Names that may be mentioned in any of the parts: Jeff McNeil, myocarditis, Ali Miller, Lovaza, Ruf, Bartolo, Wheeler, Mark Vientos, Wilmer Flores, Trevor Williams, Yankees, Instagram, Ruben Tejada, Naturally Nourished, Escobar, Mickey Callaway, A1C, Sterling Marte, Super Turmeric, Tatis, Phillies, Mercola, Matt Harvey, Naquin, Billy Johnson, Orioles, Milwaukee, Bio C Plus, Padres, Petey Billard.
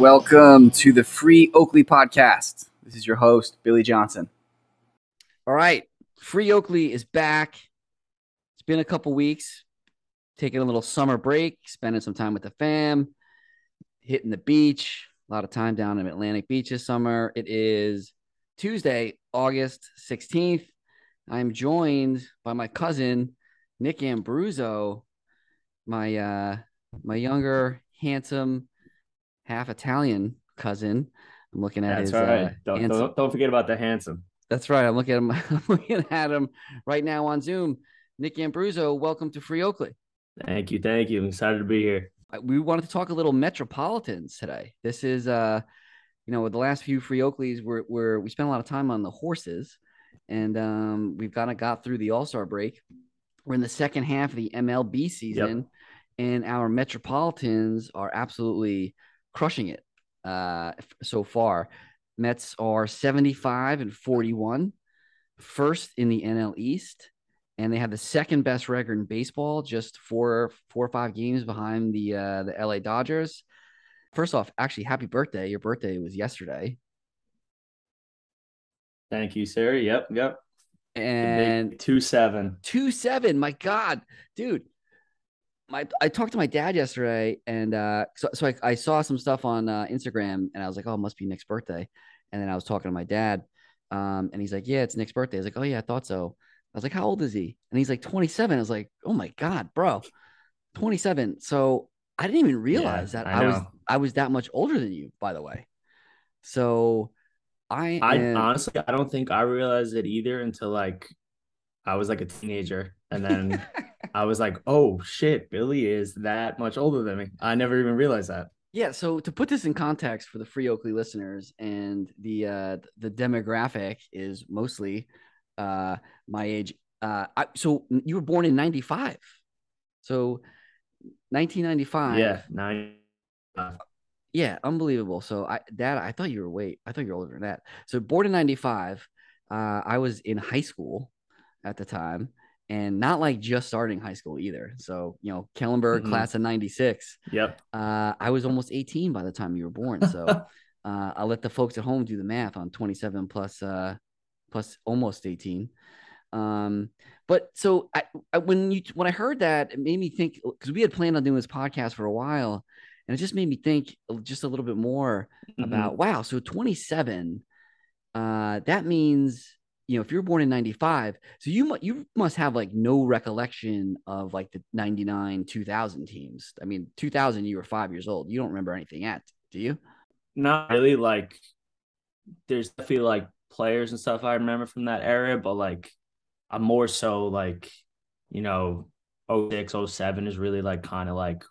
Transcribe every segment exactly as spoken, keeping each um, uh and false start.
Welcome to the Free Oakley podcast. This is your host, Billy Johnson. All right. Free Oakley is back. It's been a couple weeks. Taking a little summer break, spending some time with the fam, hitting the beach. A lot of time down in Atlantic Beach this summer. It is Tuesday, August sixteenth. I'm joined by my cousin, Nick Ambruso, my uh, my younger, handsome, half-Italian cousin. I'm looking at that's his right. uh, don't, don't, don't forget about the handsome. That's right. I'm looking at him. I'm looking at him right now on Zoom. Nick Ambruso, welcome to Free Oakley. Thank you. Thank you. I'm excited to be here. We wanted to talk a little Metropolitans today. This is, uh, you know, with the last few Free Oakleys, we're, we're, we spent a lot of time on the horses. And um, we've kind of got through the All-Star break. We're in the second half of the M L B season, yep. And our Metropolitans are absolutely crushing it uh, so far. Mets are seventy-five and forty-one, first in the N L East, and they have the second best record in baseball, just four, four or five games behind the uh, the L A Dodgers. First off, actually, happy birthday! Your birthday was yesterday. Thank you, sir. Yep, yep. And two seven, two seven. My God, dude. My I talked to my dad yesterday, and uh, so so I, I saw some stuff on uh, Instagram, and I was like, oh, it must be Nick's birthday. And then I was talking to my dad, um, and he's like, yeah, it's Nick's birthday. I was like, oh yeah, I thought so. I was like, how old is he? And he's like, twenty-seven. I was like, oh my God, bro, twenty-seven. So I didn't even realize yeah, that I, I was I was that much older than you, by the way. So. I, I am... honestly, I don't think I realized it either until like I was like a teenager. And then I was like, oh shit, Billy is that much older than me. I never even realized that. Yeah. So to put this in context for the Free Oakley listeners, and the, uh, the demographic is mostly uh, my age. Uh, I, so you were born in ninety-five. So nineteen ninety-five. Yeah. ninety-five. Yeah, unbelievable. So I that I thought you were way I thought you were older than that. So born in ninety-five, uh, I was in high school at the time, and not like just starting high school either. So you know, Kellenberg mm-hmm. class of ninety-six. Yep. Uh, I was almost eighteen by the time you were born. So uh, I'll let the folks at home do the math on twenty-seven plus uh, plus almost eighteen. Um, but so I, I when you when I heard that, it made me think, because we had planned on doing this podcast for a while. And it just made me think just a little bit more mm-hmm. about, wow, so twenty-seven, uh, that means, you know, if you're born in ninety-five, so you, mu- you must have like no recollection of like the ninety-nine, two thousand teams. I mean, two thousand, you were five years old. You don't remember anything at, do you? Not really. Like there's definitely like players and stuff I remember from that era, but like I'm more so like, you know, oh six, oh seven is really like kind of like,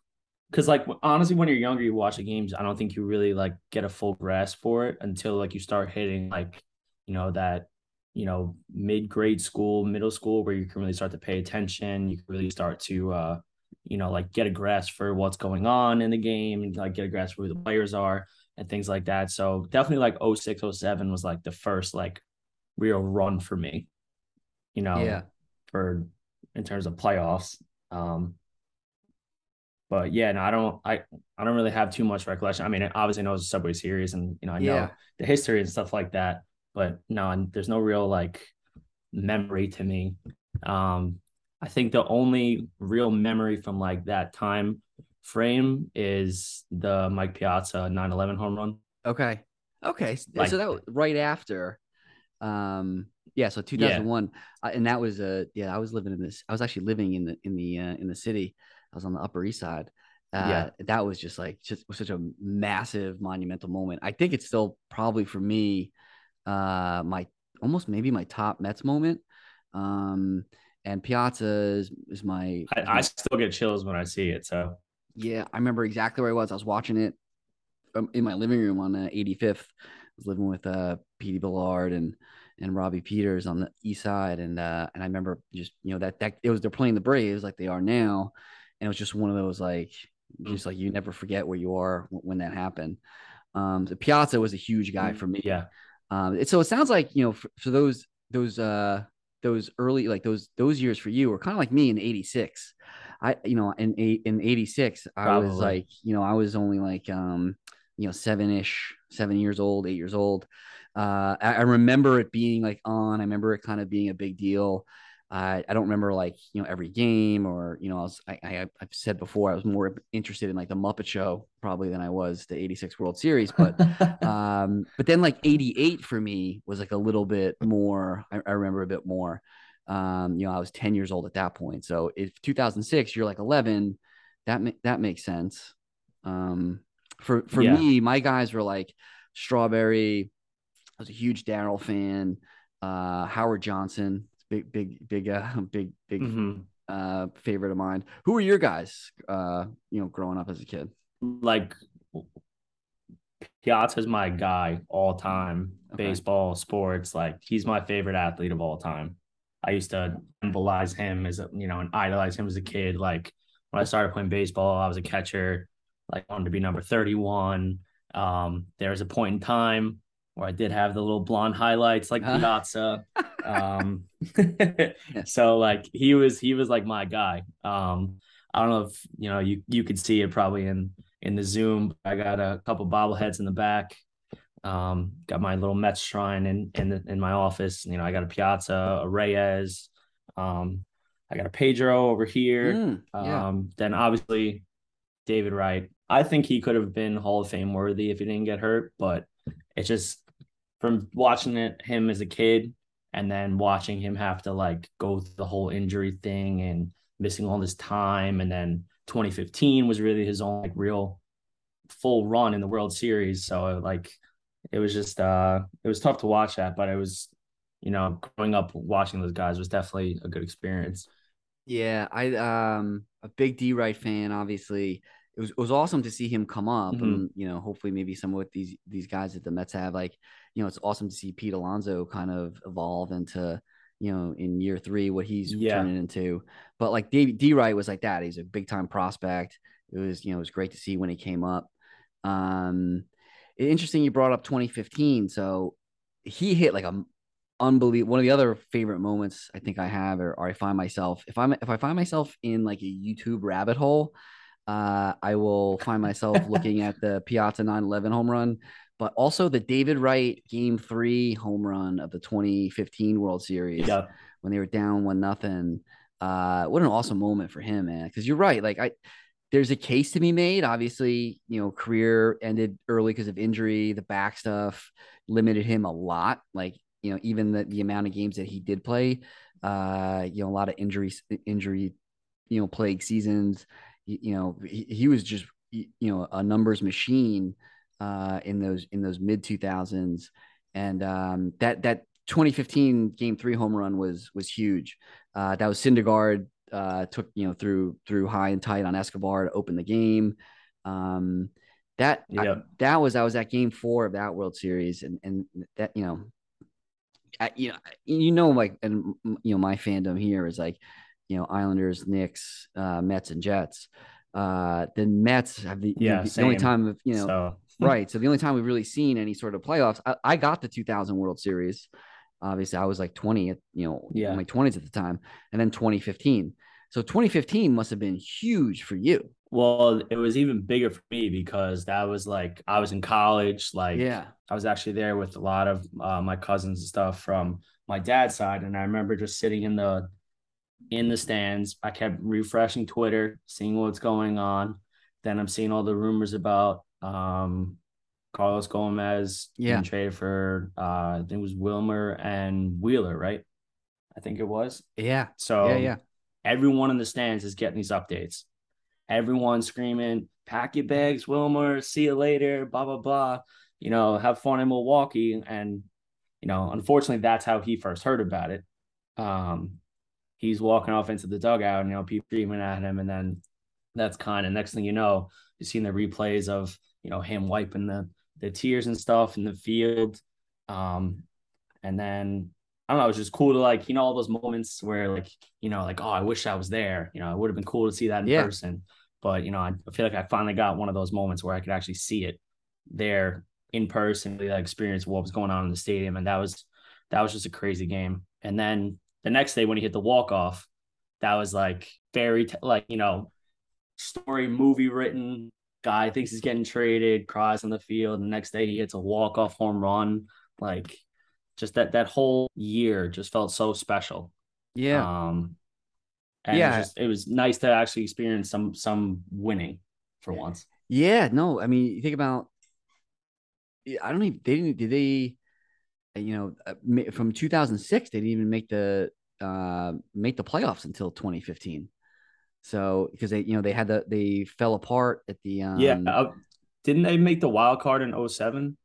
because, like, honestly, when you're younger, you watch the games, I don't think you really, like, get a full grasp for it until, like, you start hitting, like, you know, that, you know, mid-grade school, middle school, where you can really start to pay attention. You can really start to, uh, you know, like, get a grasp for what's going on in the game and, like, get a grasp for who the players are and things like that. So, definitely, like, oh six, oh seven was, like, the first, like, real run for me, you know, yeah. for in terms of playoffs. Um But yeah, no, I don't, I, I don't really have too much recollection. I mean, I obviously know it's a Subway Series, and you know, I know yeah. the history and stuff like that. But no, there's no real like memory to me. Um, I think the only real memory from like that time frame is the Mike Piazza nine eleven home run. Okay, okay, like, so that was right after. Um, yeah, so two thousand one, yeah. Uh, and that was a uh, yeah. I was living in this. I was actually living in the in the uh, in the city. I was on the Upper East Side. Uh, yeah. That was just like just was such a massive, monumental moment. I think it's still probably for me, uh, my almost maybe my top Mets moment. Um, and Piazza is, is my. I, my, I still get chills when I see it. So yeah, I remember exactly where I was. I was watching it in my living room on uh, eighty-fifth. I was living with uh, Petey Billard and and Robbie Peters on the East Side, and uh, and I remember just you know that that it was they're playing the Braves like they are now. And it was just one of those, like, just like you never forget where you are when that happened. Um, the Piazza was a huge guy for me. Yeah. Um, it, so it sounds like, you know, for, for those, those, uh, those early, like those, those years for you were kind of like me in eighty-six. I, you know, in in eighty-six, I Probably. was like, you know, I was only like, um, you know, seven-ish, seven years old, eight years old. Uh, I, I remember it being like on. I remember it kind of being a big deal. Uh, I don't remember like, you know, every game or, you know, I was, I, I, I've said before, I was more interested in like the Muppet Show probably than I was the eighty-six World Series. But, um, but then like eighty-eight for me was like a little bit more, I, I remember a bit more, um, you know, I was ten years old at that point. So if two thousand six, you're like eleven, that, ma- that makes sense. Um, for, for yeah. me, my guys were like Strawberry. I was a huge Darryl fan, uh, Howard Johnson. Big, big, big, uh, big, big mm-hmm. uh, favorite of mine. Who were your guys, uh, you know, growing up as a kid? Like, Piazza's my guy all time. Okay. Baseball, sports, like, he's my favorite athlete of all time. I used to symbolize him as, a, you know, and idolize him as a kid. Like, when I started playing baseball, I was a catcher. Like, I wanted to be number thirty-one. Um, there was a point in time where I did have the little blonde highlights like huh? Piazza. um so like he was he was like my guy. um I don't know if you know you you could see it probably in in the Zoom. I got a couple bobbleheads in the back. Um got my little Mets shrine in in, the, in my office. You know, I got a Piazza, a Reyes, um I got a Pedro over here. mm, yeah. Um then obviously David Wright. I think he could have been Hall of Fame worthy if he didn't get hurt, but it's just from watching it him as a kid and then watching him have to like go through the whole injury thing and missing all this time. And then twenty fifteen was really his own like real full run in the World Series. So like, it was just, uh, it was tough to watch that, but it was, you know, growing up watching those guys was definitely a good experience. Yeah. I, um, a big D Wright fan, obviously. It was, it was awesome to see him come up. Mm-hmm. And, you know, hopefully maybe some of these, these guys that the Mets have, like, you know, it's awesome to see Pete Alonso kind of evolve into, you know, in year three, what he's yeah. turning into. But like David D. Wright was like that. He's a big time prospect. It was, you know, it was great to see when he came up. Um, interesting. You brought up twenty fifteen. So he hit like a unbelievable, one of the other favorite moments I think I have, or, or I find myself, if I'm, if I find myself in like a YouTube rabbit hole, Uh, I will find myself looking at the Piazza nine eleven home run, but also the David Wright game three home run of the twenty fifteen World Series yeah. when they were down one nothing. Uh, what an awesome moment for him, man. Because you're right, like I, there's a case to be made. Obviously, you know, career ended early because of injury. The back stuff limited him a lot. Like you know, even the, the amount of games that he did play, uh, you know, a lot of injuries, injury, you know, plague seasons. You know, he, he was just, you know, a numbers machine uh, in those in those mid two thousands. And um, that that twenty fifteen game three home run was was huge. Uh, that was Syndergaard uh, took, you know, through through high and tight on Escobar to open the game. Um, that yeah. I, that was I was at game four of that World Series. And, and that, you know, I, you know, you know, like, and, you know, my fandom here is like, you know, Islanders, Knicks, uh, Mets, and Jets. Uh, the Mets have the, yeah, the, the only time of, you know, so. right. So the only time we've really seen any sort of playoffs. I, I got the two thousand World Series. Obviously, I was like twenty, at, you know, yeah. in my twenties at the time, and then twenty fifteen. So twenty fifteen must have been huge for you. Well, it was even bigger for me because that was like I was in college. Like, yeah. I was actually there with a lot of uh, my cousins and stuff from my dad's side, and I remember just sitting in the in the stands. I kept refreshing Twitter, seeing what's going on. Then I'm seeing all the rumors about um, Carlos Gomez yeah. being traded for, uh, I think it was Wilmer and Wheeler, right? I think it was. Yeah. So yeah, yeah. everyone in the stands is getting these updates. Everyone screaming, pack your bags, Wilmer, see you later, blah, blah, blah. You know, have fun in Milwaukee. And, you know, unfortunately, that's how he first heard about it. Um, He's walking off into the dugout, and you know, people screaming at him, and then that's kind of next thing you know, you've seen the replays of you know him wiping the the tears and stuff in the field, um, and then I don't know, it was just cool to like you know all those moments where like you know like oh I wish I was there, you know it would have been cool to see that in yeah. person, but you know I feel like I finally got one of those moments where I could actually see it there in person, really like, experience what was going on in the stadium, and that was that was just a crazy game, and then. The next day when he hit the walk-off, that was like very, t- like, you know, story movie written, guy thinks he's getting traded, cries on the field, and the next day he hits a walk-off home run. Like, just that that whole year just felt so special. Yeah. Um, and yeah. It was, just, it was nice to actually experience some some winning for once. Yeah, no, I mean, you think about, I don't even, they didn't, did they, you know, from two thousand six, they didn't even make the, uh, make the playoffs until twenty fifteen. So, because they, you know, they had the, they fell apart at the, um, yeah. Uh, didn't they make the wild card in oh seven?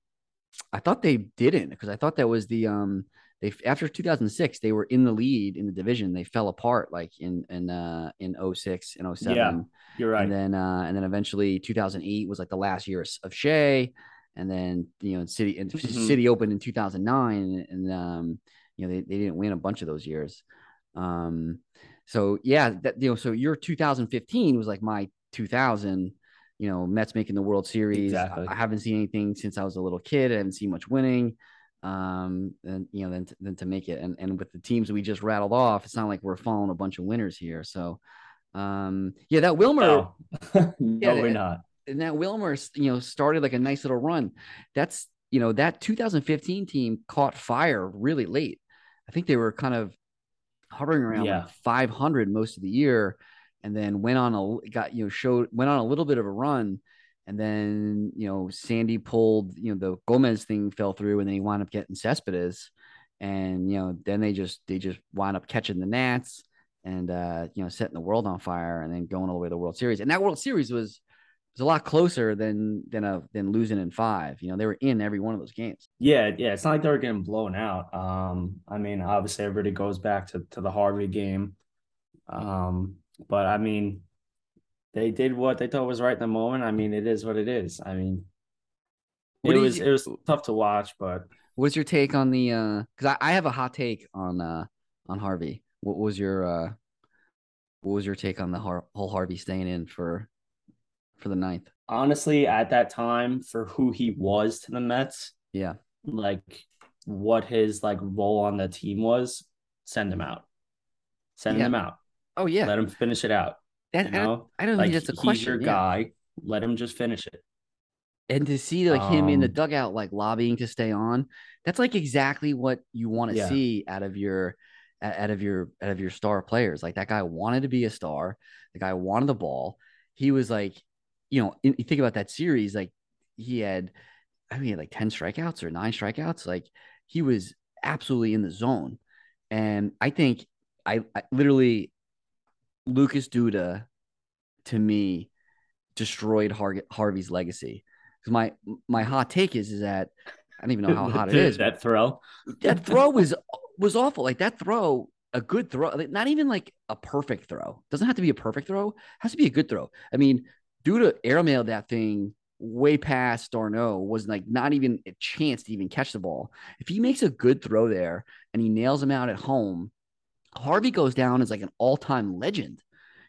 I thought they didn't, because I thought that was the, um, they, after two thousand six, they were in the lead in the division. They fell apart like in, in, uh, in oh six and oh seven. Yeah, you're right. And then, uh, and then eventually two thousand eight was like the last year of Shea. And then, you know, City and mm-hmm. City opened in two thousand nine, and, um, you know, they, they didn't win a bunch of those years. Um, so yeah, that, you know, so your two thousand fifteen was like my two thousand, you know, Mets making the World Series. Exactly. I, I haven't seen anything since I was a little kid. I haven't seen much winning. Um, and you know, then, to, then to make it, and, and with the teams we just rattled off, it's not like we're following a bunch of winners here. So, um, yeah, that Wilmer, no, no yeah, we're not. And that Wilmer, you know, started like a nice little run. That's, you know, that two thousand fifteen team caught fire really late. I think they were kind of hovering around yeah. like five hundred most of the year, and then went on a got, you know, showed, went on a little bit of a run. And then, you know, Sandy pulled, you know, the Gomez thing fell through, and then he wound up getting Cespedes. And, you know, then they just, they just wound up catching the Nats and, uh, you know, setting the world on fire, and then going all the way to the World Series. And that World Series was, it's a lot closer than than a than losing in five. You know, they were in every one of those games. Yeah, yeah. It's not like they were getting blown out. Um, I mean, obviously everybody goes back to, to the Harvey game. Um, but I mean, they did what they thought was right in the moment. I mean, it is what it is. I mean, it was you, it was tough to watch, but what's your take on the uh because I, I have a hot take on uh on Harvey. What was your uh what was your take on the har- whole Harvey staying in for for the ninth? Honestly, at that time, for who he was to the Mets, yeah, like what his like role on the team was, send him out. Send yeah. him out. Oh yeah. Let him finish it out. That, you know? I, I don't like, think that's a question. He's your yeah. guy. Let him just finish it. And to see like him um, in the dugout, like lobbying to stay on, that's like exactly what you want to yeah. see out of your out of your out of your star players. Like that guy wanted to be a star. The guy wanted the ball. He was like, you know, you think about that series, like he had, I mean, like ten strikeouts or nine strikeouts. Like he was absolutely in the zone. And I think I, I literally Lucas Duda to me destroyed Har- Harvey's legacy. Cause my, my hot take is, is that I don't even know how hot it is. That throw, that throw was, was awful. Like that throw, a good throw, like not even like a perfect throw. Doesn't have to be a perfect throw. It has to be a good throw. I mean, Duda airmailed that thing way past Darno, was like not even a chance to even catch the ball. If he makes a good throw there and he nails him out at home, Harvey goes down as like an all-time legend.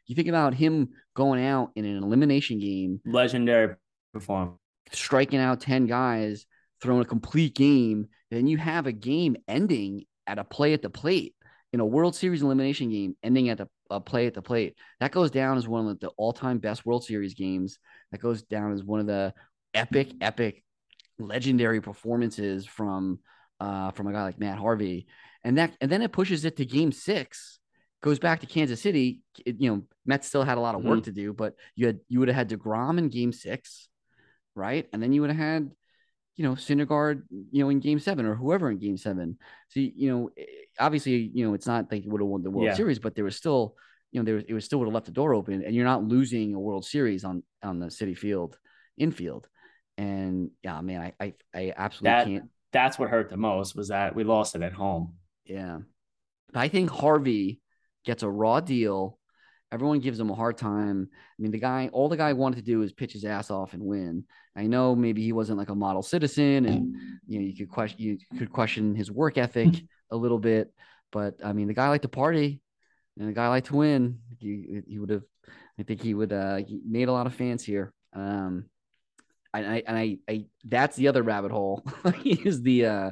You think about him going out in an elimination game. Legendary performance. Striking out ten guys, throwing a complete game. Then you have a game ending at a play at the plate. In a World Series elimination game ending at the a play at the plate. That goes down as one of the all-time best World Series games. That goes down as one of the epic, epic, legendary performances from uh, from a guy like Matt Harvey. And that, and then it pushes it to Game Six. Goes back to Kansas City. It, you know, Mets still had a lot of work mm-hmm. to do, but you had you would have had DeGrom in Game Six, right? And then you would have had, you know, Syndergaard, you know, in Game Seven or whoever in Game Seven. So, you know, obviously, you know, it's not like you would have won the World yeah. Series, but there was still, you know, there was, it was still would have left the door open, and you're not losing a World Series on, on the Citi Field infield. And yeah, man, I, I, I absolutely that, can't. That's what hurt the most, was that we lost it at home. Yeah. But I think Harvey gets a raw deal. Everyone gives him a hard time. I mean, the guy, all the guy wanted to do is pitch his ass off and win. I know maybe he wasn't like a model citizen, and you know, you could question, you could question his work ethic a little bit, but I mean, the guy liked to party and the guy liked to win. He, he would have, I think he would, uh, he made a lot of fans here. Um, and I, and I, I that's the other rabbit hole is the, uh,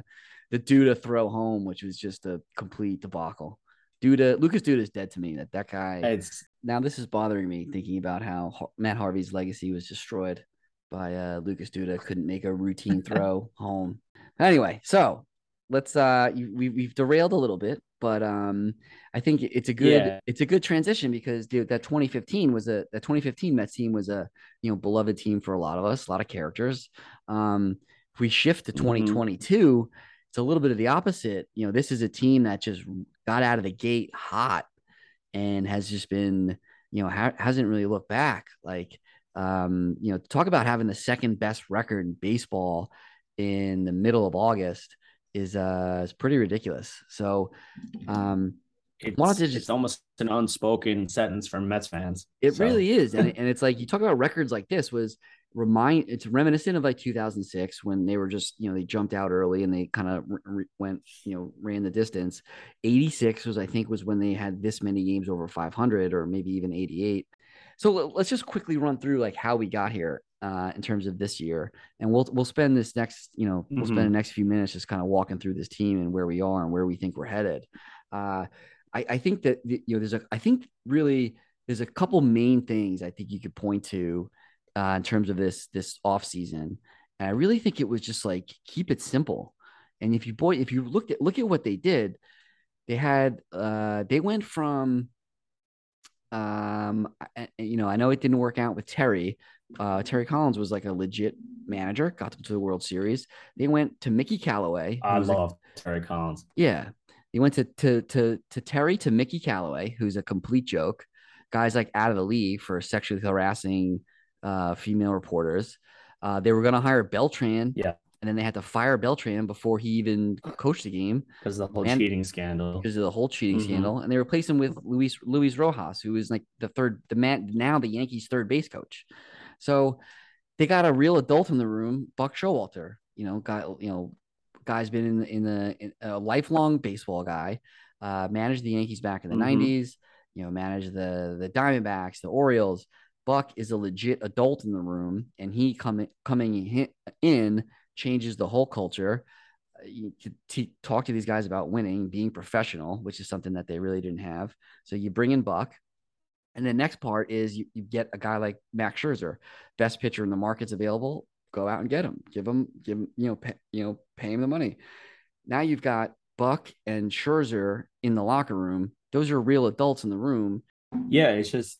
the Duda throw home, which was just a complete debacle. Duda, Lucas Duda is dead to me. That that guy, it's now this is bothering me thinking about how Matt Harvey's legacy was destroyed by uh, Lucas Duda couldn't make a routine throw home. Anyway, so let's uh, you, we we've derailed a little bit, but um, I think it's a good yeah. it's a good transition because dude, that twenty fifteen was a that twenty fifteen Mets team was a you know beloved team for a lot of us, a lot of characters. Um, if we shift to twenty twenty-two, mm-hmm. it's a little bit of the opposite. You know, this is a team that just got out of the gate hot and has just been you know ha- hasn't really looked back. Like um, you know, talk about having the second best record in baseball in the middle of August is uh is pretty ridiculous. So um it's, wanted to just, it's almost an unspoken sentence for Mets fans. It so. really is. And, and it's like you talk about records like this was remind it's reminiscent of like two thousand six when they were just, you know, they jumped out early and they kind of re- went, you know, ran the distance. eighty-six was, I think was when they had this many games over five hundred or maybe even eighty-eight. So let's just quickly run through like how we got here. Uh, in terms of this year, and we'll we'll spend this next, you know, we'll mm-hmm. spend the next few minutes just kind of walking through this team and where we are and where we think we're headed. Uh, I, I think that you know, there's a I think really there's a couple main things I think you could point to uh, in terms of this this off season, and I really think it was just like keep it simple. And if you boy, if you looked at look at what they did, they had uh, they went from um, you know, I know it didn't work out with Terry. Uh, Terry Collins was like a legit manager, got them to the World Series. They went to Mickey Callaway. I love like, Terry Collins. Yeah. They went to, to, to, to Terry, to Mickey Callaway, who's a complete joke. Guys like out of the league for sexually harassing uh, female reporters. Uh, they were going to hire Beltran. Yeah. And then they had to fire Beltran before he even coached the game. Because of the whole and, cheating scandal. Because of the whole cheating mm-hmm. scandal. And they replaced him with Luis, Luis Rojas, who is like the third, the man, now the Yankees third base coach. So they got a real adult in the room, Buck Showalter, you know, got, you know, guy's been in the, in the, in a lifelong baseball guy, uh, managed the Yankees back in the mm-hmm. nineties, you know, managed the, the Diamondbacks, the Orioles. Buck is a legit adult in the room, and he coming, coming in changes the whole culture. You t- talk to these guys about winning, being professional, which is something that they really didn't have. So you bring in Buck. And the next part is you, you get a guy like Max Scherzer, best pitcher in the market's available. Go out and get him. Give him, give him, you know, pay, you know, pay him the money. Now you've got Buck and Scherzer in the locker room. Those are real adults in the room. Yeah, it's just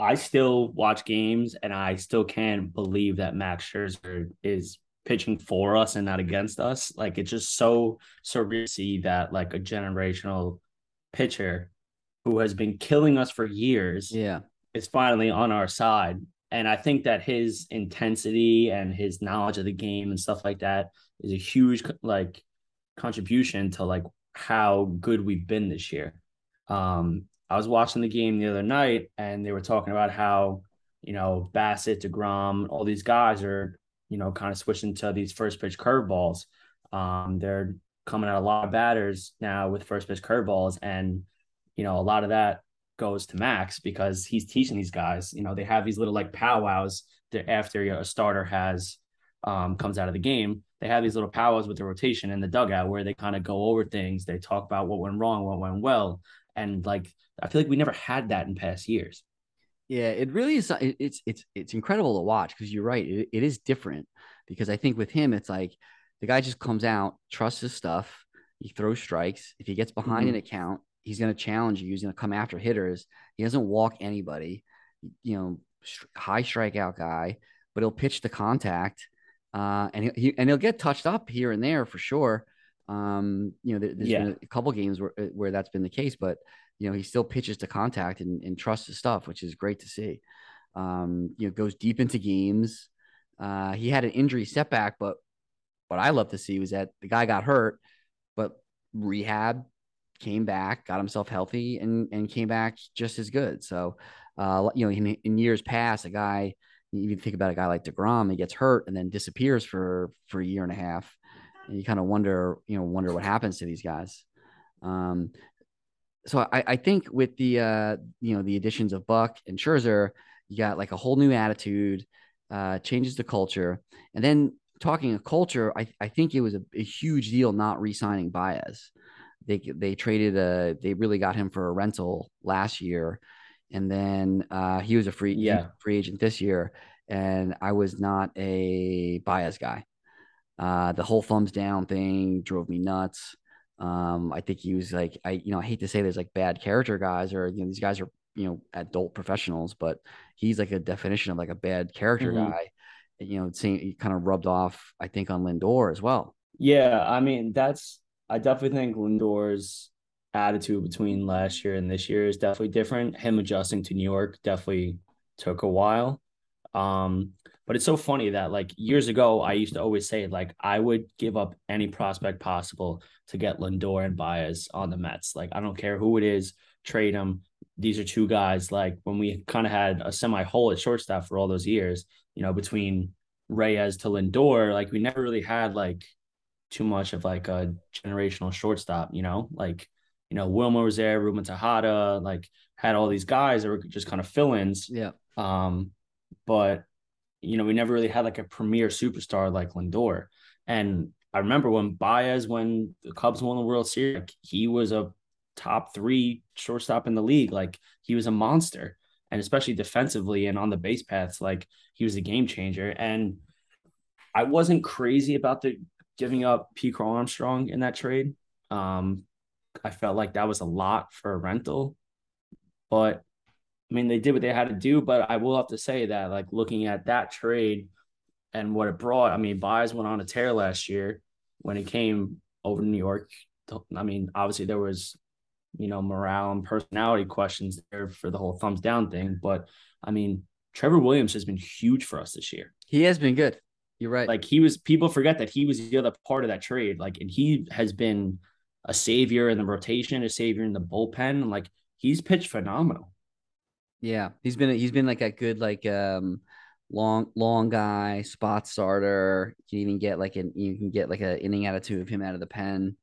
I still watch games, and I still can't believe that Max Scherzer is pitching for us and not against us. Like it's just so surreal to see that like a generational pitcher who has been killing us for years, yeah, is finally on our side. And I think that his intensity and his knowledge of the game and stuff like that is a huge like contribution to like how good we've been this year. Um, I was watching the game the other night, and they were talking about how, you know, Bassitt, DeGrom, all these guys are, you know, kind of switching to these first pitch curveballs. Um, they're coming at a lot of batters now with first pitch curveballs, and you know, a lot of that goes to Max because he's teaching these guys, you know, they have these little like powwows that after a starter has um, comes out of the game, they have these little powwows with the rotation in the dugout where they kind of go over things. They talk about what went wrong, what went well. And like, I feel like we never had that in past years. Yeah, it really is. It's, it's, it's incredible to watch because you're right. It, it is different because I think with him, it's like the guy just comes out, trusts his stuff. He throws strikes. If he gets behind mm-hmm. an account, he's going to challenge you. He's going to come after hitters. He doesn't walk anybody, you know, high strikeout guy, but he'll pitch the contact uh, and he and he'll get touched up here and there for sure. Um, you know, there, there's yeah. been a couple games where, where that's been the case, but you know, he still pitches to contact and, and trusts his stuff, which is great to see. Um, you know, goes deep into games. Uh, he had an injury setback, but what I love to see was that the guy got hurt, but rehab, came back, got himself healthy, and and came back just as good. So, uh, you know, in, in years past, a guy, you even think about a guy like DeGrom, he gets hurt and then disappears for for a year and a half, and you kind of wonder, you know, wonder what happens to these guys. Um, so I, I think with the uh, you know the additions of Buck and Scherzer, you got like a whole new attitude, uh, changes the culture, and then talking of culture, I I think it was a, a huge deal not re-signing Baez. They they traded a they really got him for a rental last year, And then uh, he was a free yeah. free agent this year, and I was not a Baez guy. Uh, the whole thumbs down thing drove me nuts. Um, I think he was like, I, you know, I hate to say there's like bad character guys, or, you know, these guys are, you know, adult professionals, but he's like a definition of like a bad character mm-hmm. guy, you know, seeing, he kind of rubbed off, I think, on Lindor as well. Yeah. I mean, that's, I definitely think Lindor's attitude between last year and this year is definitely different. Him adjusting to New York definitely took a while. Um, But it's so funny that, like, years ago, I used to always say, like, I would give up any prospect possible to get Lindor and Baez on the Mets. Like, I don't care who it is, trade them. These are two guys, like, when we kind of had a semi-hole at shortstop for all those years, you know, between Reyes to Lindor, like, we never really had, like, too much of, like, a generational shortstop, you know? Like, you know, Wilmer was there, Ruben Tejada, like, had all these guys that were just kind of fill-ins. Yeah. Um, but... you know, we never really had like a premier superstar like Lindor. And I remember when Baez, when the Cubs won the World Series, like, he was a top three shortstop in the league. Like, he was a monster, and especially defensively and on the base paths, like, he was a game changer. And I wasn't crazy about the giving up Pete Crow Armstrong in that trade. Um, I felt like that was a lot for a rental, but I mean, they did what they had to do, but I will have to say that, like, looking at that trade and what it brought, I mean, Baez went on a tear last year when he came over to New York. I mean, obviously there was, you know, morale and personality questions there for the whole thumbs down thing. But, I mean, Trevor Williams has been huge for us this year. He has been good. You're right. Like, he was – people forget that he was the other part of that trade. Like, and he has been a savior in the rotation, a savior in the bullpen. Like, he's pitched phenomenal. Yeah, he's been he's been like that good, like, um long long guy, spot starter. You can even get like an you can get like an inning out of two of him out of the pen.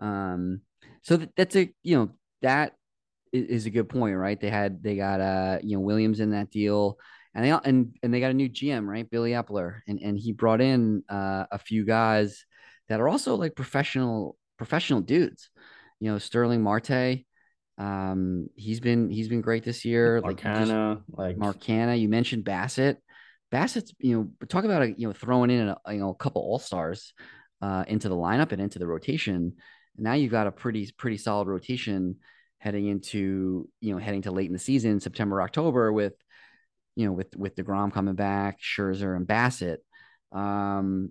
Um, so that, that's a you know that is, is a good point, right? They had they got uh you know Williams in that deal, and they and and they got a new G M, right? Billy Eppler, and and he brought in uh, a few guys that are also like professional professional dudes, you know, Sterling Marte. Um, he's been he's been great this year. Marcana, like, like Marcana. You mentioned Bassitt. Bassitt's you know talk about a, you know throwing in a you know a couple all stars uh, into the lineup and into the rotation. Now you've got a pretty pretty solid rotation heading into you know heading to late in the season, September, October, with you know with with DeGrom coming back, Scherzer and Bassitt. Um,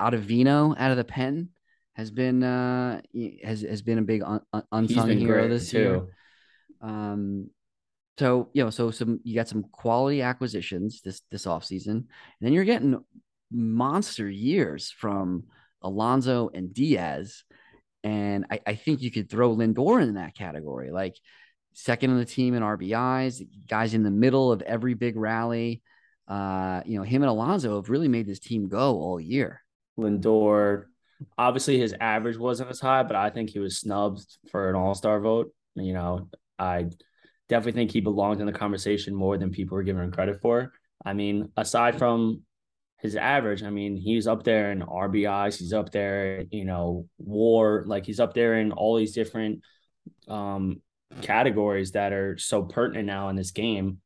Ottavino out of the pen has been uh has has been a big un, un, unsung hero this too. year. Um, so you know, so some you got some quality acquisitions this this offseason, and then you're getting monster years from Alonso and Diaz, and I, I think you could throw Lindor in that category, like second on the team in R B Is, guys in the middle of every big rally. Uh, you know, him and Alonso have really made this team go all year. Lindor. Obviously, his average wasn't as high, but I think he was snubbed for an all-star vote. You know, I definitely think he belonged in the conversation more than people were giving him credit for. I mean, aside from his average, I mean, he's up there in R B Is. He's up there, you know, war. Like, he's up there in all these different um, categories that are so pertinent now in this game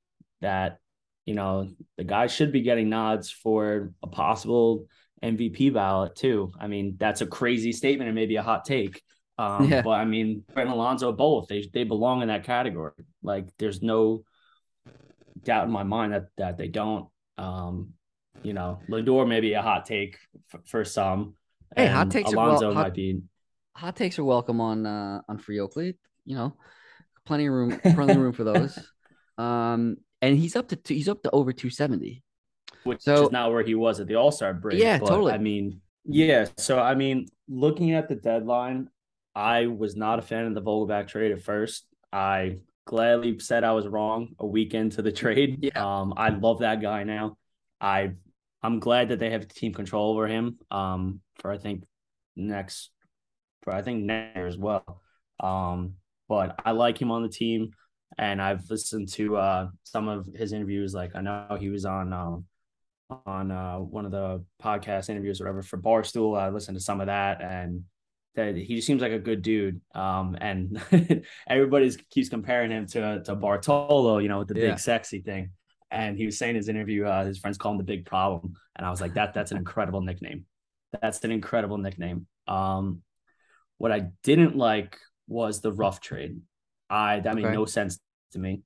that, you know, the guy should be getting nods for a possible – M V P ballot too. I mean, that's a crazy statement and maybe a hot take. Um, yeah. But I mean, Brent Alonso, both, they they belong in that category. Like, there's no doubt in my mind that that they don't. Um, you know, Lindor may be a hot take f- for some. Hey, hot takes Alonso are wel- hot, might be. Hot takes are welcome on uh, on Free Oakley. You know, plenty of room, plenty of room for those. Um, and he's up to two, he's up to over two seventy. Which so, is not where he was at the all-star break. Yeah, but, totally. I mean, yeah. So, I mean, looking at the deadline, I was not a fan of the Vogelbach trade at first. I gladly said I was wrong a week into the trade. Yeah. Um, I love that guy now. I, I'm glad that they have team control over him um, for, I think, next – for, I think, next year as well. Um, but I like him on the team, and I've listened to uh, some of his interviews. Like, I know he was on um, – on uh, one of the podcast interviews or whatever for Barstool. I listened to some of that, and that he just seems like a good dude. Um, and everybody keeps comparing him to, to Bartolo, you know, with the yeah. big sexy thing. And he was saying in his interview, uh, his friends call him the big problem. And I was like, that that's an incredible nickname. That's an incredible nickname. Um, what I didn't like was the Ruf trade. I That okay. made no sense to me.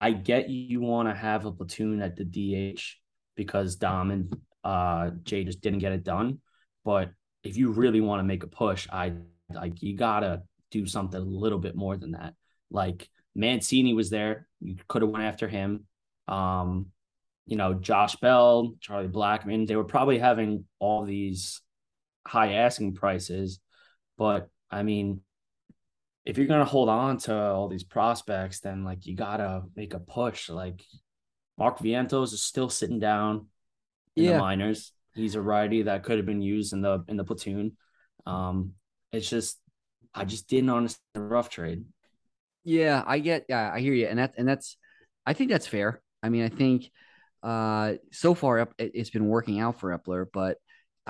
I get you want to have a platoon at the D H because Dom and uh, Jay just didn't get it done. But if you really want to make a push, I like you got to do something a little bit more than that. Like Mancini was there. You could have went after him. Um, you know, Josh Bell, Charlie Blackman, they were probably having all these high asking prices. But, I mean, if you're going to hold on to all these prospects, then, like, you got to make a push. Like, Mark Vientos is still sitting down in yeah. the minors. He's a righty that could have been used in the in the platoon. Um, it's just – I just didn't understand the Ruf trade. Yeah, I get yeah, – I hear you. And that, and that's – I think that's fair. I mean, I think uh, so far it's been working out for Eppler, but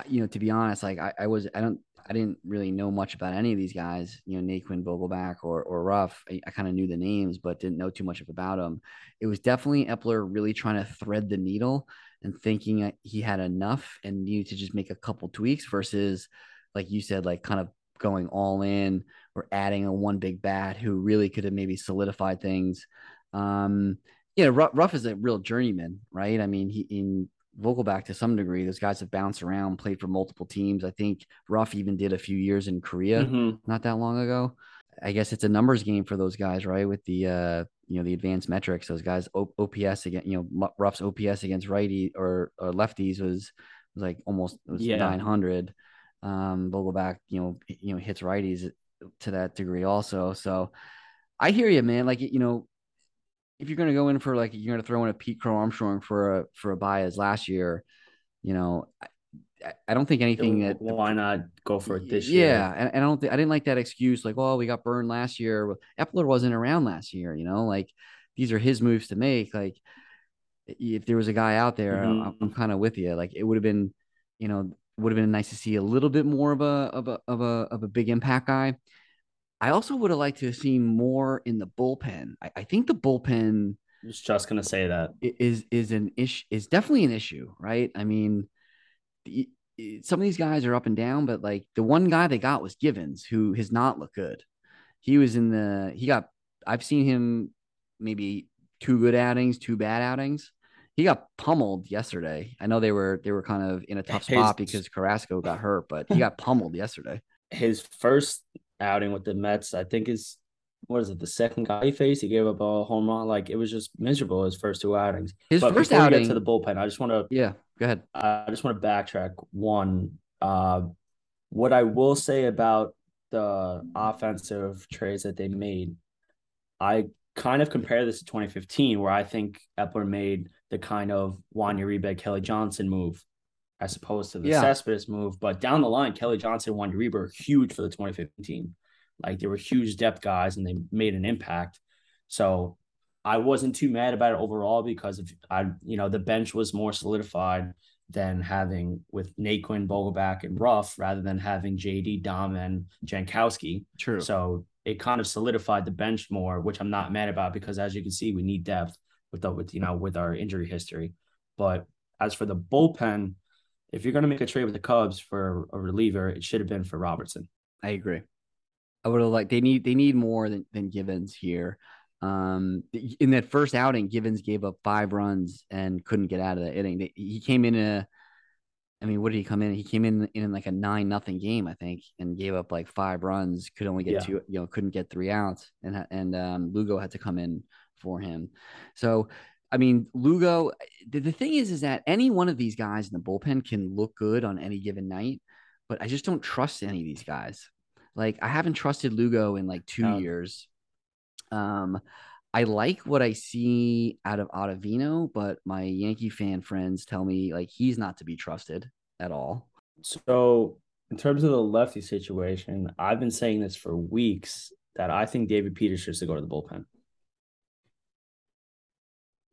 you know, to be honest, like I, I was, I don't, I didn't really know much about any of these guys, you know, Naquin, Vogelbach, or or Ruf. I, I kind of knew the names, but didn't know too much about them. It was definitely Eppler really trying to thread the needle and thinking he had enough and needed to just make a couple tweaks versus, like you said, like kind of going all in or adding a one big bat who really could have maybe solidified things. Um, Yeah, Ruf is a real journeyman, right? I mean, he in Vogelbach to some degree, those guys have bounced around, played for multiple teams. I think Ruf even did a few years in Korea mm-hmm. not that long ago. I guess it's a numbers game for those guys, right? With the uh, you know, the advanced metrics, those guys o- O P S against, you know, Ruff's O P S against righty or, or lefties was, was like almost it was yeah. nine hundred. Um, Vogelbach, you know, you know, hits righties to that degree also. So I hear you, man. Like, you know. If you're going to go in for like, you're going to throw in a Pete Crow Armstrong for a, for a Baez last year, you know, I, I don't think anything that why not go for it this yeah, year? Yeah. And, and I don't think, I didn't like that excuse. Like, well, we got burned last year. Eppler wasn't around last year, you know, like these are his moves to make. Like if there was a guy out there, mm-hmm. I'm, I'm kind of with you. Like it would have been, you know, would have been nice to see a little bit more of a, of a, of a, of a big impact guy. I also would have liked to have seen more in the bullpen. I, I think the bullpen I was just going to say that is, is an issue, is definitely an issue, right? I mean, the, some of these guys are up and down, but like the one guy they got was Givens, who has not looked good. He was in the, he got, I've seen him maybe two good outings, two bad outings. He got pummeled yesterday. I know they were, they were kind of in a tough spot his, because Carrasco got hurt, but he got pummeled yesterday. His first outing with the Mets, I think is what is it the second guy he faced? He gave up a home run. Like it was just miserable his first two outings. His but first outing to the bullpen. I just want to yeah, go ahead. Uh, I just want to backtrack one. Uh, what I will say about the offensive trades that they made, I kind of compare this to twenty fifteen, where I think Eppler made the kind of Juan Uribe, Kelly Johnson move. As opposed to the yeah. Cespedes move. But down the line, Kelly Johnson and Juan Uribe were huge for the twenty fifteen team. Like, they were huge depth guys, and they made an impact. So I wasn't too mad about it overall because, if I, you know, the bench was more solidified than having with Naquin, Vogelbach, and Ruf rather than having J D, Dom, and Jankowski. True. So it kind of solidified the bench more, which I'm not mad about because, as you can see, we need depth with, the, with you know, with our injury history. But as for the bullpen, if you're going to make a trade with the Cubs for a reliever, it should have been for Robertson. I agree. I would have liked they need they need more than, than Givens here. Um, in that first outing, Givens gave up five runs and couldn't get out of the inning. He came in a, I mean, what did he come in? He came in in like a nine nothing game, I think, and gave up like five runs. Could only get yeah. two, you know, couldn't get three outs, and and um, Lugo had to come in for him. So. I mean, Lugo, the, the thing is, is that any one of these guys in the bullpen can look good on any given night, but I just don't trust any of these guys. Like, I haven't trusted Lugo in like two no. years. Um, I like what I see out of Ottavino, but my Yankee fan friends tell me like he's not to be trusted at all. So in terms of the lefty situation, I've been saying this for weeks that I think David Peters should go to the bullpen.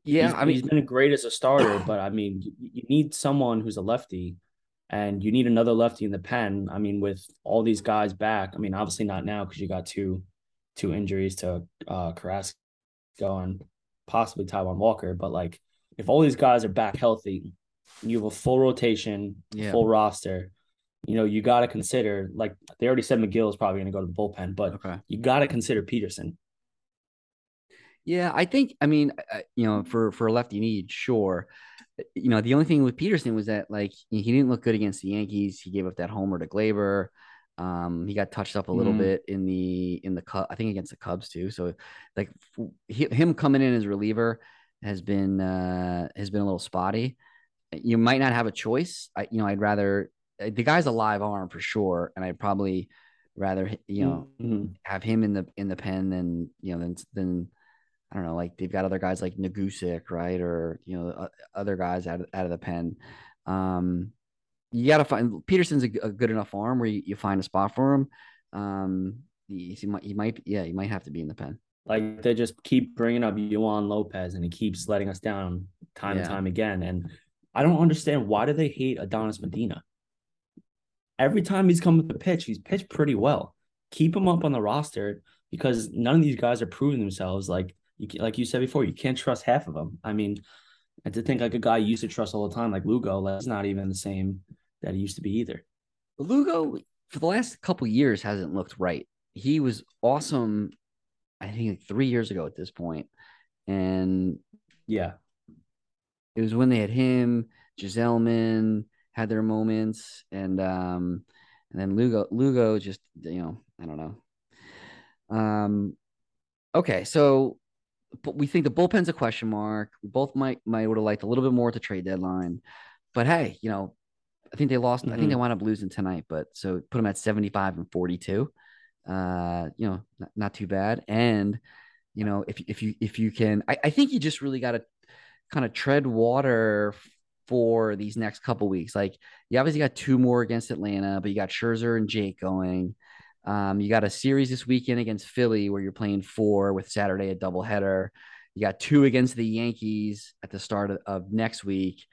Yeah, he's, I mean, he's been great as a starter, but I mean, you need someone who's a lefty and you need another lefty in the pen. I mean, with all these guys back, I mean, obviously not now because you got two two injuries to uh, Carrasco and possibly Taiwan Walker. But, like, if all these guys are back healthy, you have a full rotation, yeah. full roster. You know, you got to consider, like, they already said McGill is probably going to go to the bullpen, but okay. you got to consider Peterson. Yeah, I think, I mean, you know, for, for a lefty need, sure. You know, the only thing with Peterson was that, like, he didn't look good against the Yankees. He gave up that homer to Glaber. Um, he got touched up a little mm. bit in the, in the Cubs, I think against the Cubs too. So, like, he, him coming in as reliever has been, uh, has been a little spotty. You might not have a choice. I, you know, I'd rather, the guy's a live arm for sure. And I'd probably rather, you know, mm-hmm. have him in the, in the pen than, you know, than, than, I don't know, like they've got other guys like Nagusic, right? Or, you know, other guys out of, out of the pen. Um, you got to find – Peterson's a, a good enough arm where you, you find a spot for him. Um, he, he, might, he might – yeah, he might have to be in the pen. Like, they just keep bringing up Juan Lopez, and he keeps letting us down time yeah. and time again. And I don't understand, why do they hate Adolis Medina? Every time he's come to pitch, he's pitched pretty well. Keep him up on the roster because none of these guys are proving themselves. Like, You, like you said before, you can't trust half of them. I mean, and to think like a guy you used to trust all the time, like Lugo, that's not even the same that he used to be either. Lugo, for the last couple of years, hasn't looked right. He was awesome, I think, like three years ago at this point. And yeah, it was when they had him, Giselman had their moments, and um, and then Lugo, Lugo just, you know, I don't know. Um, okay, so. But we think the bullpen's a question mark. We both might might would have liked a little bit more at the trade deadline, but hey, you know, I think they lost. Mm-hmm. I think they wound up losing tonight, but so put them at seventy-five and forty-two. Uh, you know, not, not too bad. And you know, if if you if you can, I, I think you just really got to kind of tread water for these next couple weeks. Like, you obviously got two more against Atlanta, but you got Scherzer and Jake going. Um, you got a series this weekend against Philly where you're playing four with Saturday a doubleheader. You got two against the Yankees at the start of, of next week.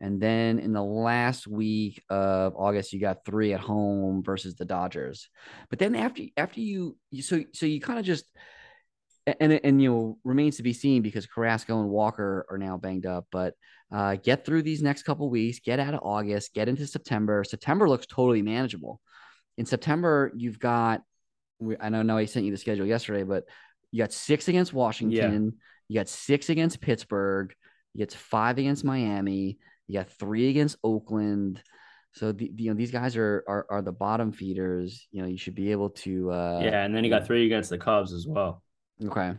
And then in the last week of August, you got three at home versus the Dodgers. But then after, after you, you, so, so you kind of just, and, and, and, you know, remains to be seen because Carrasco and Walker are now banged up, but uh, get through these next couple weeks, get out of August, get into September. September looks totally manageable. In September, you've got, I don't know, I sent you the schedule yesterday, but you got six against Washington, yeah. you got six against Pittsburgh, you got five against Miami, you got three against Oakland. So, the, you know, these guys are, are are the bottom feeders. You know, you should be able to. Uh, yeah, and then you got three against the Cubs as well. Okay.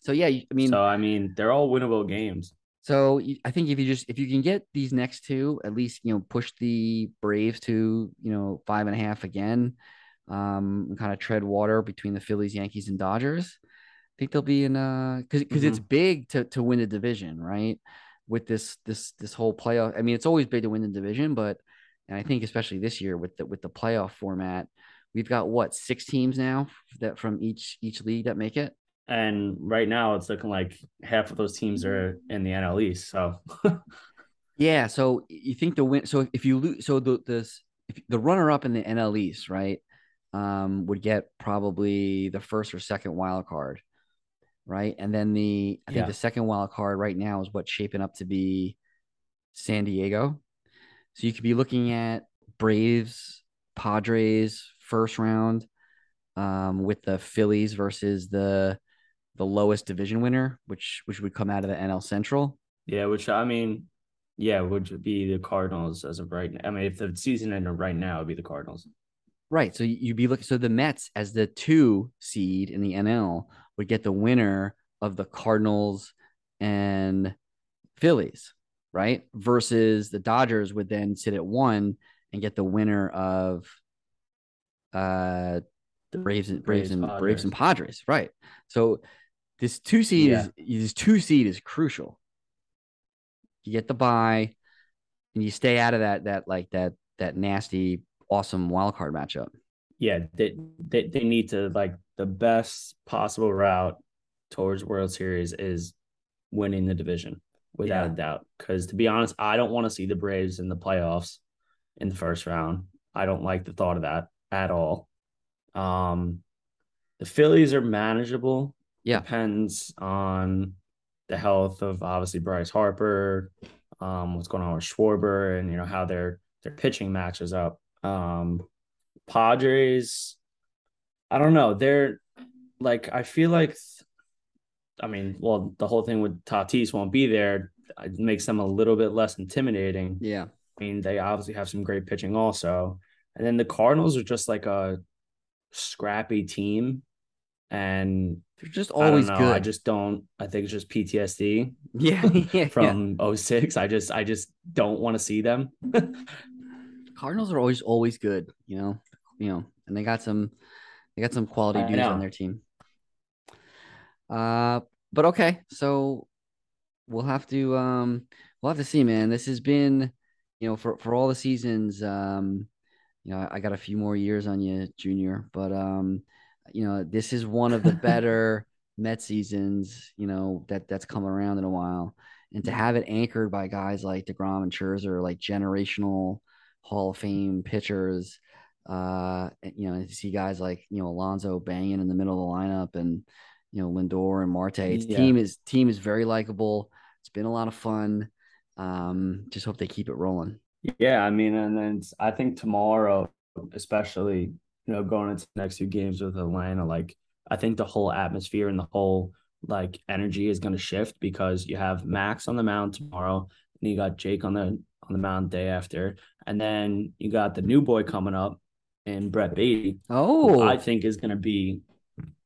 So, yeah, I mean. So, I mean, they're all winnable games. So I think if you just if you can get these next two, at least, you know, push the Braves to, you know, five and a half again, um, and kind of tread water between the Phillies, Yankees, and Dodgers. I think they'll be in uh because because mm-hmm. it's big to to win a division, right? With this this this whole playoff. I mean, it's always big to win the division, but and I think especially this year with the with the playoff format, we've got what, six teams now that from each each league that make it. And right now it's looking like half of those teams are in the N L East. So, yeah. So you think the win? So if you lose, so the this if the runner up in the N L East, right, um, would get probably the first or second wild card, right? And then the I think yeah. the second wild card right now is what's shaping up to be San Diego. So you could be looking at Braves, Padres first round, um, with the Phillies versus the. the lowest division winner, which which would come out of the N L Central. Yeah, which I mean, yeah, would be the Cardinals as of right now. I mean, if the season ended right now, it'd be the Cardinals. Right. So you'd be looking, so the Mets as the two seed in the N L would get the winner of the Cardinals and Phillies, right? Versus the Dodgers would then sit at one and get the winner of uh the Braves and Braves, Braves and Padres. Braves and Padres. Right. So This two seed yeah. is this two seed is crucial. You get the bye, and you stay out of that that like that that nasty awesome wild card matchup. Yeah, they they, they need to, like, the best possible route towards World Series is winning the division without yeah. a doubt. Because to be honest, I don't want to see the Braves in the playoffs in the first round. I don't like the thought of that at all. Um, the Phillies are manageable. Yeah. Depends on the health of obviously Bryce Harper, um, what's going on with Schwarber, and you know how their their pitching matches up. Um, Padres, I don't know. They're like, I feel like, I mean, well, the whole thing with Tatis won't be there. It makes them a little bit less intimidating. Yeah. I mean, they obviously have some great pitching also. And then the Cardinals are just like a scrappy team. And they're just always I good. I just don't, I think it's just P T S D yeah, yeah from yeah. oh six. I just, I just don't want to see them. Cardinals are always, always good, you know, you know, and they got some, they got some quality dudes on their team. Uh, but okay. So we'll have to, um, we'll have to see, man. This has been, you know, for, for all the seasons, um, you know, I, I got a few more years on you, Junior, but, um, you know, this is one of the better Met seasons, you know, that that's come around in a while. And to have it anchored by guys like DeGrom and Scherzer, like generational Hall of Fame pitchers, uh, you know, and to see guys like, you know, Alonso banging in the middle of the lineup and, you know, Lindor and Marte. Its yeah. team is team is very likable. It's been a lot of fun. Um, just hope they keep it rolling. Yeah, I mean, and then I think tomorrow, especially – you know, going into the next two games with Atlanta, like I think the whole atmosphere and the whole like energy is going to shift because you have Max on the mound tomorrow, and you got Jake on the on the mound day after, and then you got the new boy coming up in Brett Beatty. Oh, who I think is going to be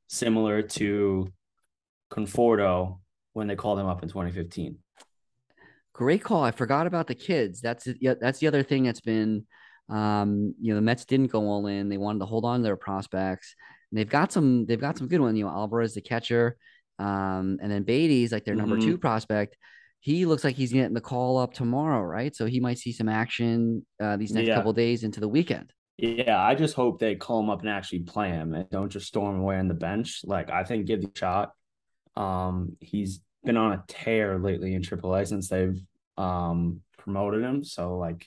similar to Conforto when they called him up in twenty fifteen. Great call. I forgot about the kids. That's yeah. That's the other thing that's been. Um, you know, the Mets didn't go all in. They wanted to hold on to their prospects. And they've got some, they've got some good ones. You know, Alvarez, the catcher, um, and then Beatty's like their number mm-hmm. two prospect. He looks like he's getting the call up tomorrow, right? So he might see some action uh, these next yeah. couple of days into the weekend. Yeah, I just hope they call him up and actually play him and don't just storm away on the bench. Like I think give the shot. Um, he's been on a tear lately in triple A since they've um promoted him. So like.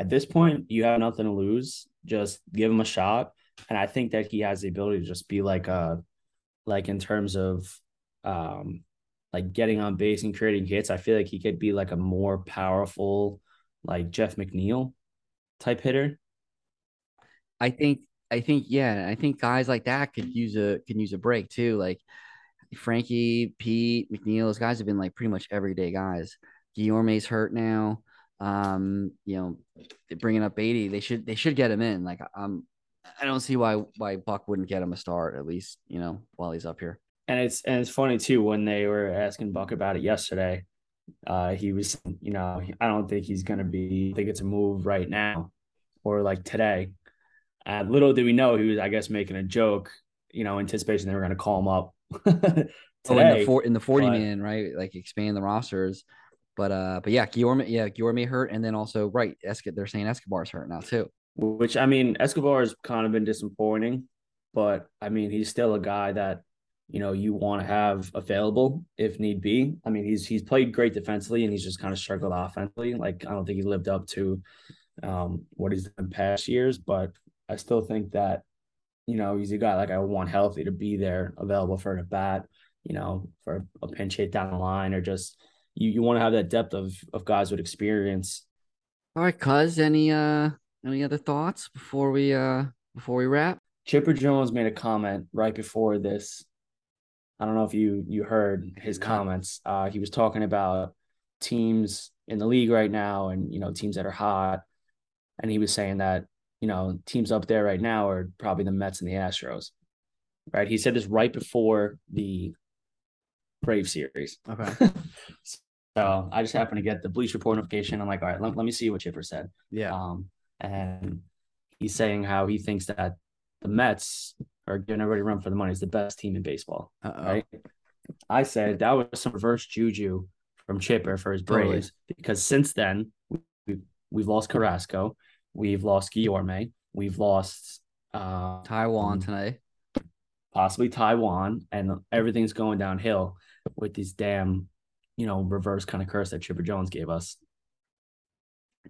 At this point, you have nothing to lose. Just give him a shot. And I think that he has the ability to just be like a, like in terms of um, like getting on base and creating hits. I feel like he could be like a more powerful, like Jeff McNeil type hitter. I think, I think, yeah. I think guys like that could use a, can use a break too. Like Frankie, Pete, McNeil, those guys have been like pretty much everyday guys. Guillorme's hurt now. Um, you know, bringing up Beatty, they should they should get him in. Like, um, I don't see why why Buck wouldn't get him a start at least, you know, while he's up here. And it's and it's funny too when they were asking Buck about it yesterday. Uh, he was, you know, I don't think he's gonna be. I think it's a move right now, or like today. Uh, little did we know he was, I guess, making a joke. You know, anticipation they were gonna call him up today. Oh, in the four, in the forty but, man, right? Like expand the rosters. But uh, but yeah, Guillorme, yeah, Guillorme hurt, and then also right, Escobar. They're saying Escobar's hurt now too. Which I mean, Escobar has kind of been disappointing, but I mean, he's still a guy that you know you want to have available if need be. I mean, he's he's played great defensively, and he's just kind of struggled offensively. Like I don't think he lived up to um, what he's done past years, but I still think that you know he's a guy like I want healthy to be there, available for a bat, you know, for a pinch hit down the line or just. You you want to have that depth of of guys with experience. All right, cuz any uh any other thoughts before we uh before we wrap? Chipper Jones made a comment right before this. I don't know if you you heard his comments. Uh, he was talking about teams in the league right now, and you know teams that are hot, and he was saying that you know teams up there right now are probably the Mets and the Astros. Right? He said this right before the Brave series. Okay. So I just happened to get the Bleacher Report notification. I'm like, all right, let, let me see what Chipper said. Yeah. Um, and he's saying how he thinks that the Mets are giving everybody run for the money. It's the best team in baseball. Uh-oh. Right. I said that was some reverse juju from Chipper for his Braves totally. Because since then we've, we've lost Carrasco, we've lost Guillorme, we've lost uh, Taiwan today, possibly Taiwan, and everything's going downhill. With these damn, you know, reverse kind of curse that Chipper Jones gave us.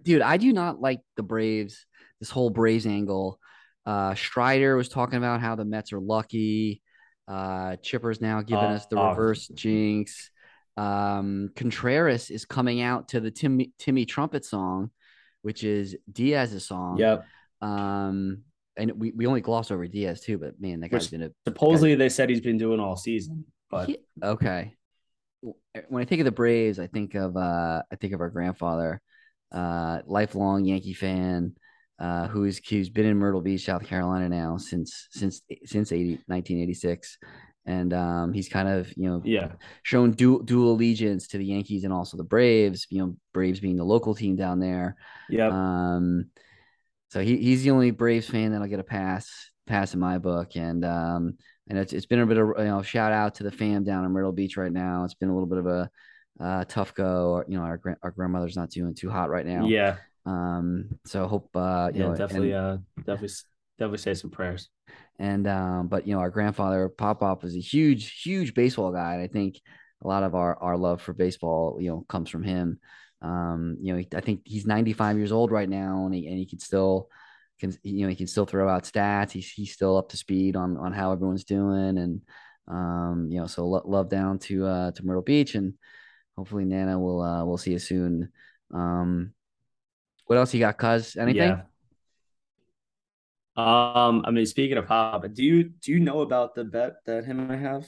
Dude, I do not like the Braves, this whole Braves angle. Uh, Strider was talking about how the Mets are lucky. Uh, Chipper's now giving uh, us the uh, reverse jinx. Um, Contreras is coming out to the Tim, Timmy Trumpet song, which is Diaz's song. Yep. Um, and we, we only gloss over Diaz too, but man, that guy's been a supposedly guy. They said he's been doing all season. But he, okay, when I think of the Braves, I think of uh, I think of our grandfather, uh, lifelong Yankee fan, uh, who is who's been in Myrtle Beach, South Carolina now since since since nineteen eighty-six. And um, he's kind of, you know, yeah. shown dual, dual allegiance to the Yankees and also the Braves, you know, Braves being the local team down there. Yeah. Um, so he, he's the only Braves fan that'll get a pass, pass in my book. And um, and it's it's been a bit of, you know, shout out to the fam down in Myrtle Beach right now. It's been a little bit of a uh, tough go. You know, our our grandmother's not doing too hot right now. Yeah. Um. So hope. Uh, you yeah. Know, definitely. And, uh. Definitely. Definitely say some prayers. And, um, but, you know, our grandfather, Pop-Pop, was a huge, huge baseball guy. And I think a lot of our, our love for baseball, you know, comes from him. Um, you know, he, I think he's ninety-five years old right now, and he, and he can still, can, you know, he can still throw out stats. He's, he's still up to speed on, on how everyone's doing. And, um, you know, so lo- love down to, uh, to Myrtle Beach, and hopefully Nana will, uh, we'll see you soon. Um, what else you got, cuz? Anything? Yeah. Um, I mean, speaking of Pop, do you do you know about the bet that him and I have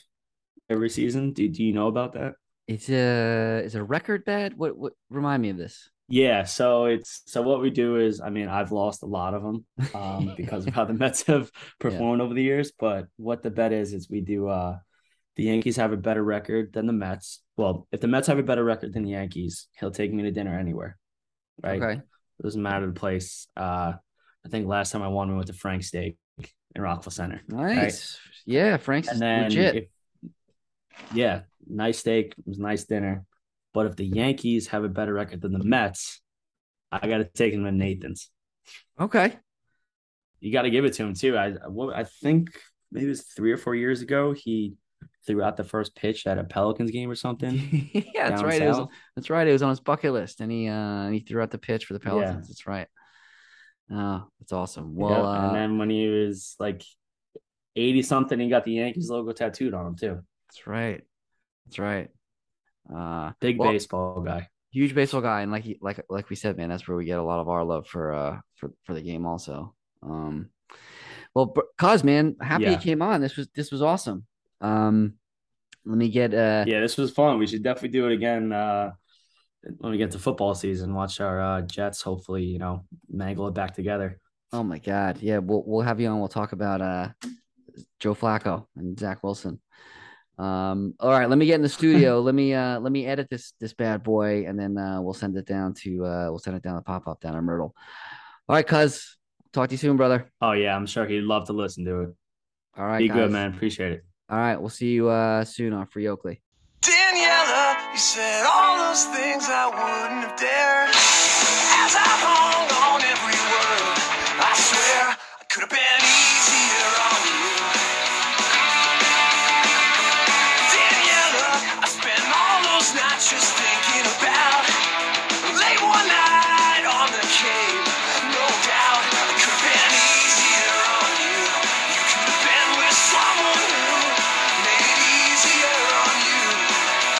every season? Do do you know about that? It's a it's a record bet. What what remind me of this? Yeah, so it's so what we do is, I mean, I've lost a lot of them um, because of how the Mets have performed yeah. over the years. But what the bet is is we do uh, the Yankees have a better record than the Mets. Well, if the Mets have a better record than the Yankees, he'll take me to dinner anywhere. Right? Okay. It doesn't matter the place. Uh. I think last time I won, we went to Frank's Steak in Rockville Center. Nice. Right? Yeah, Frank's is legit. If, yeah, nice steak. It was a nice dinner. But if the Yankees have a better record than the Mets, I got to take them to Nathan's. Okay. You got to give it to him, too. I, I think maybe it was three or four years ago, he threw out the first pitch at a Pelicans game or something. yeah, that's right. It was, that's right. It was on his bucket list, and he, uh, and he threw out the pitch for the Pelicans. Yeah. That's right. Oh, that's awesome. Well, yeah, and then when he was like eighty something, he got the Yankees logo tattooed on him too. That's right. That's right. Uh, big well, baseball guy, huge baseball guy, and like he, like like we said, man, that's where we get a lot of our love for uh for, for the game also. Um, well, cause man, happy yeah. you came on. This was this was awesome. Um, let me get uh yeah, this was fun. We should definitely do it again. Uh. When we get to football season, watch our uh, Jets. Hopefully, you know, mangle it back together. Oh my God, yeah, we'll we'll have you on. We'll talk about uh, Joe Flacco and Zach Wilson. Um, all right, let me get in the studio. let me uh, let me edit this this bad boy, and then uh, we'll send it down to uh, we'll send it down to Pop Up down in Myrtle. All right, cuz, talk to you soon, brother. Oh yeah, I'm sure he'd love to listen to it. All right, be guys. Good, man. Appreciate it. All right, we'll see you uh, soon on Free Oakley. Daniela, you said all those things I wouldn't have dared. As I hung on every word, I swear I could have been easier on you. Daniela, I spent all those nights just thinking.